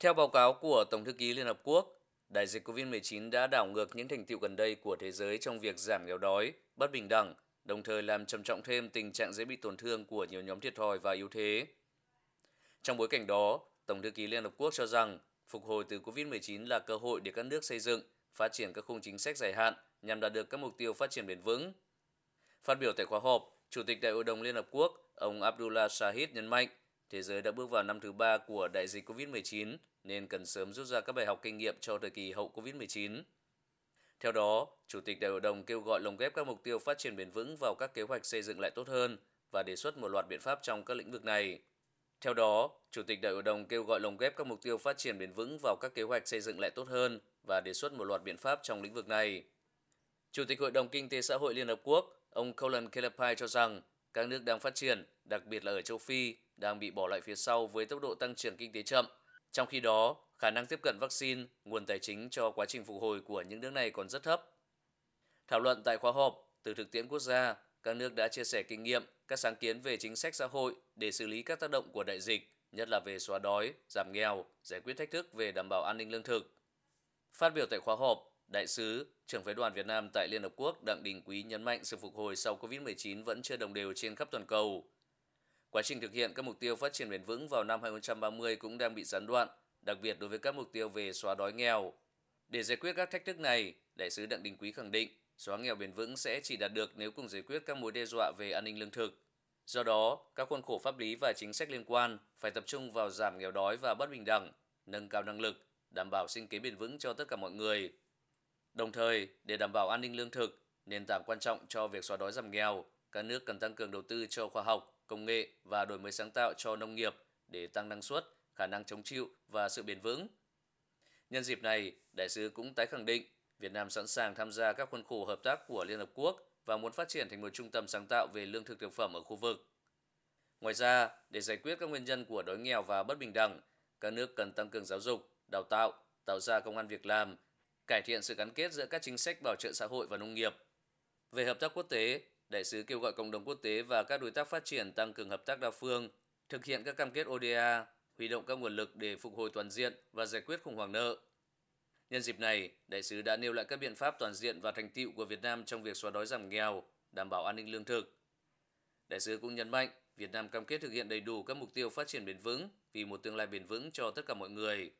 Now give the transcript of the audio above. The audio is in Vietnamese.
Theo báo cáo của Tổng thư ký Liên Hợp Quốc, đại dịch COVID-19 đã đảo ngược những thành tựu gần đây của thế giới trong việc giảm nghèo đói, bất bình đẳng, đồng thời làm trầm trọng thêm tình trạng dễ bị tổn thương của nhiều nhóm thiệt thòi và yếu thế. Trong bối cảnh đó, Tổng thư ký Liên Hợp Quốc cho rằng phục hồi từ COVID-19 là cơ hội để các nước xây dựng, phát triển các khung chính sách dài hạn nhằm đạt được các mục tiêu phát triển bền vững. Phát biểu tại khóa họp, Chủ tịch Đại hội đồng Liên Hợp Quốc, ông Abdullah Shahid nhấn mạnh, thế giới đã bước vào năm thứ 3 của đại dịch COVID-19 nên cần sớm rút ra các bài học kinh nghiệm cho thời kỳ hậu COVID-19. Theo đó, Chủ tịch Đại hội đồng kêu gọi lồng ghép các mục tiêu phát triển bền vững vào các kế hoạch xây dựng lại tốt hơn và đề xuất một loạt biện pháp trong các lĩnh vực này. Theo đó, Chủ tịch Đại hội đồng kêu gọi lồng ghép các mục tiêu phát triển bền vững vào các kế hoạch xây dựng lại tốt hơn và đề xuất một loạt biện pháp trong lĩnh vực này. Chủ tịch Hội đồng Kinh tế Xã hội Liên Hợp Quốc, ông Collen Kelapile cho rằng các nước đang phát triển, đặc biệt là ở châu Phi, đang bị bỏ lại phía sau với tốc độ tăng trưởng kinh tế chậm. Trong khi đó, khả năng tiếp cận vaccine, nguồn tài chính cho quá trình phục hồi của những nước này còn rất thấp. Thảo luận tại khóa họp, từ thực tiễn quốc gia, các nước đã chia sẻ kinh nghiệm, các sáng kiến về chính sách xã hội để xử lý các tác động của đại dịch, nhất là về xóa đói, giảm nghèo, giải quyết thách thức về đảm bảo an ninh lương thực. Phát biểu tại khóa họp, Đại sứ, trưởng phái đoàn Việt Nam tại Liên Hợp Quốc Đặng Đình Quý nhấn mạnh sự phục hồi sau COVID-19 vẫn chưa đồng đều trên khắp toàn cầu. Quá trình thực hiện các mục tiêu phát triển bền vững vào năm 2030 cũng đang bị gián đoạn, đặc biệt đối với các mục tiêu về xóa đói nghèo. Để giải quyết các thách thức này, Đại sứ Đặng Đình Quý khẳng định xóa nghèo bền vững sẽ chỉ đạt được nếu cùng giải quyết các mối đe dọa về an ninh lương thực. Do đó, các khuôn khổ pháp lý và chính sách liên quan phải tập trung vào giảm nghèo đói và bất bình đẳng, nâng cao năng lực, đảm bảo sinh kế bền vững cho tất cả mọi người. Đồng thời, để đảm bảo an ninh lương thực, nền tảng quan trọng cho việc xóa đói giảm nghèo, các nước cần tăng cường đầu tư cho khoa học, công nghệ và đổi mới sáng tạo cho nông nghiệp để tăng năng suất, khả năng chống chịu và sự bền vững. Nhân dịp này, đại sứ cũng tái khẳng định Việt Nam sẵn sàng tham gia các khuôn khổ hợp tác của Liên Hợp Quốc và muốn phát triển thành một trung tâm sáng tạo về lương thực thực phẩm ở khu vực. Ngoài ra, để giải quyết các nguyên nhân của đói nghèo và bất bình đẳng, các nước cần tăng cường giáo dục, đào tạo, tạo ra công ăn việc làm, cải thiện sự gắn kết giữa các chính sách bảo trợ xã hội và nông nghiệp. Về hợp tác quốc tế, đại sứ kêu gọi cộng đồng quốc tế và các đối tác phát triển tăng cường hợp tác đa phương, thực hiện các cam kết ODA, huy động các nguồn lực để phục hồi toàn diện và giải quyết khủng hoảng nợ. Nhân dịp này, đại sứ đã nêu lại các biện pháp toàn diện và thành tựu của Việt Nam trong việc xóa đói giảm nghèo, đảm bảo an ninh lương thực. Đại sứ cũng nhấn mạnh, Việt Nam cam kết thực hiện đầy đủ các mục tiêu phát triển bền vững vì một tương lai bền vững cho tất cả mọi người.